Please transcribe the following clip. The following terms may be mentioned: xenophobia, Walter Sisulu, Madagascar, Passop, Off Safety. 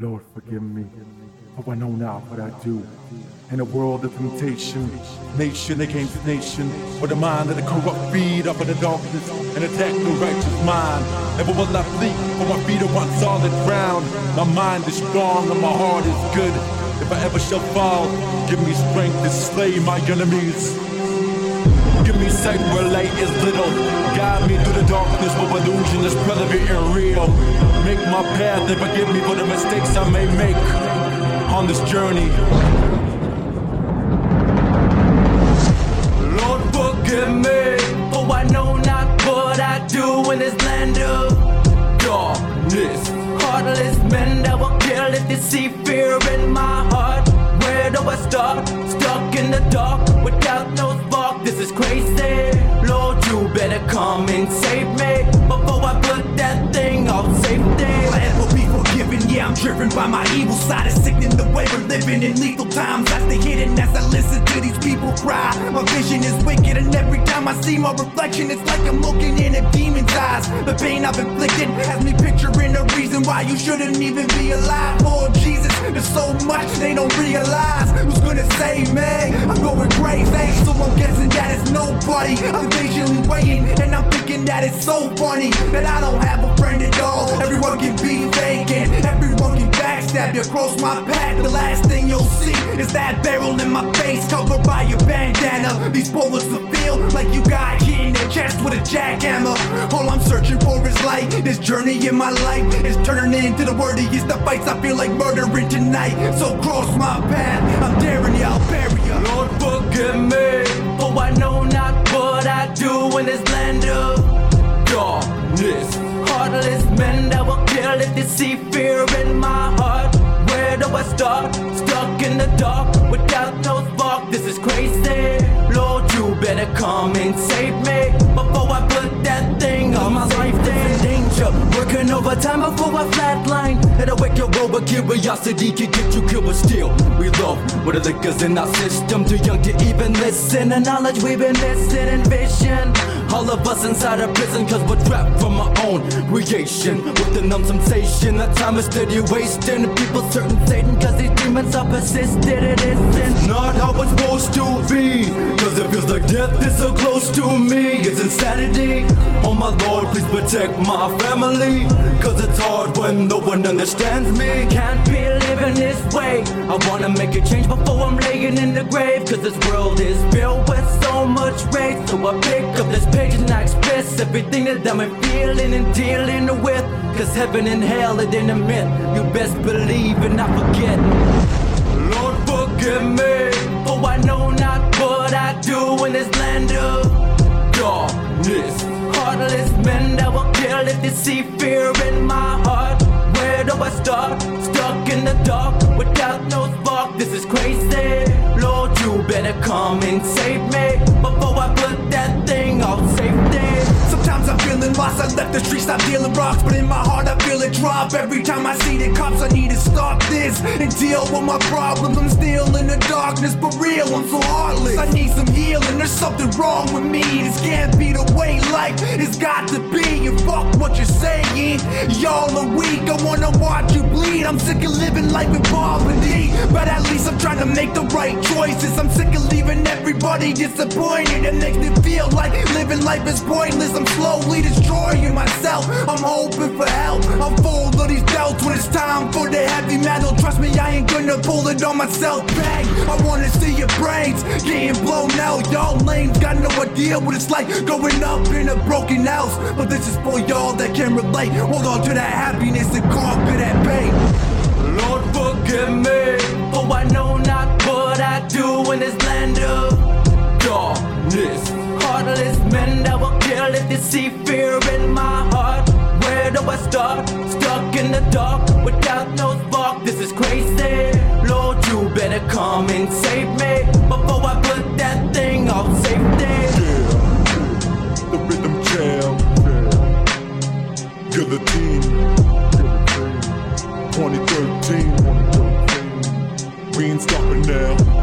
Lord, forgive me, for I know not what I do. In a world of temptation, nation against nation, with the mind of the corrupt feed up in the darkness and attack the righteous mind. Never will I flee, for my feet are on solid ground. My mind is strong and my heart is good. If I ever shall fall, give me strength to slay my enemies. Give me sight where light is little. Guide me through the darkness where illusion is relevant and real. Make my path and forgive me for the mistakes I may make on this journey. Lord, forgive me, for I know not what I do in this land of darkness. Heartless men that will kill if they see fear in my heart. Where do I start? Stuck in the dark without no spark. This is crazy. Lord, you better come and save me before I put that thing off safety. Plan will be forgiven. Yeah, I'm driven by my evil side. It's sickening the way we're living in lethal times. I stay hidden as I listen to these people cry. My vision is wicked, and every time I see my reflection, it's like I'm looking in a demon's eyes. The pain I've inflicted has me picturing a reason why you shouldn't even be alive. Lord Jesus, there's so much they don't realize. Who's gonna save me? I'm going crazy, so I'm guessing that it's nobody. I'm patiently waiting, and I'm thinking that it's so funny that I don't have a friend at all. Everyone can be vacant, everyone can backstab you across my path. The last thing you'll see is that barrel in my face, covered by your bandana. These bullets will feel like you got hit in the chest with a jackhammer. All I'm searching for is light. This journey in my life is turning into the wordiest of fights. I feel like murdering tonight, so cross my path. I'm daring you, I'll bury you. Lord, forgive me, for I know not what I do in this land of darkness. Heartless men that will kill if they see fear in my heart. Where do I start? Stuck in the dark without no spark. This is crazy. Lord, you better come and save me before I put that thing on my life. Working overtime before I flatline. And a wicked world where curiosity can get you killed, but still we love what the liquor's in our system. Too young to even listen. The knowledge we've been missing and vision. All of us inside a prison, cause we're trapped from our own creation. With the numb sensation, our time is steady wasting. People certain Satan, cause these demons are persistent. It isn't not how it's supposed to be, cause it feels like death is so close to me. It's insanity. Oh my Lord, please protect my family. Cause it's hard when no one understands me. Can't be living this way. I wanna make a change before I'm laying in the grave. Cause this world is filled with so much rage. So I pick up this page and I express everything that I've been feeling and dealing with. Cause heaven and hell it ain't a myth. You best believe and I forget. Lord, forgive me, for I know not what I do in this land of darkness. Heartless men that will kill if they see fear in my heart. Where do I start? Stuck in the dark without no spark. This is crazy. Lord, you better come and save me before I put that thing off safety. Sometimes I'm feeling lost. I left the streets, I'm dealing rocks, but in my heart I feel it drop. Every time I see the cops, I need to stop this and deal with my problems. I'm still in the darkness, but real, I'm so heartless. I need some healing. There's something wrong with me. This can't be the way life has got to be. And fuck what you're saying. Y'all are weak. I wanna watch you bleed. I'm sick of living life in poverty, but at least I'm trying to make the right choices. I'm sick of leaving everybody disappointed. It makes me feel like living life is pointless. I'm slowly destroying myself. I'm hoping for help. I'm full of these doubts. When it's time for the heavy metal, trust me, I ain't gonna pull it on myself. Bang! I wanna see your brains getting blown out. Y'all lames got no idea what it's like going up in a broken house. But this is for y'all that can relate. Hold on to that happiness and conquer that pain. Lord, forgive me, for I know not what I do in this land of darkness. Heartless men that will kill if they see fear in my heart. Where do I start? Stuck in the dark without no spark. This is crazy. Lord, you better come and save me before I put that thing off safety. Yeah, the rhythm jam. Guillotine. 2013. We ain't stopping now.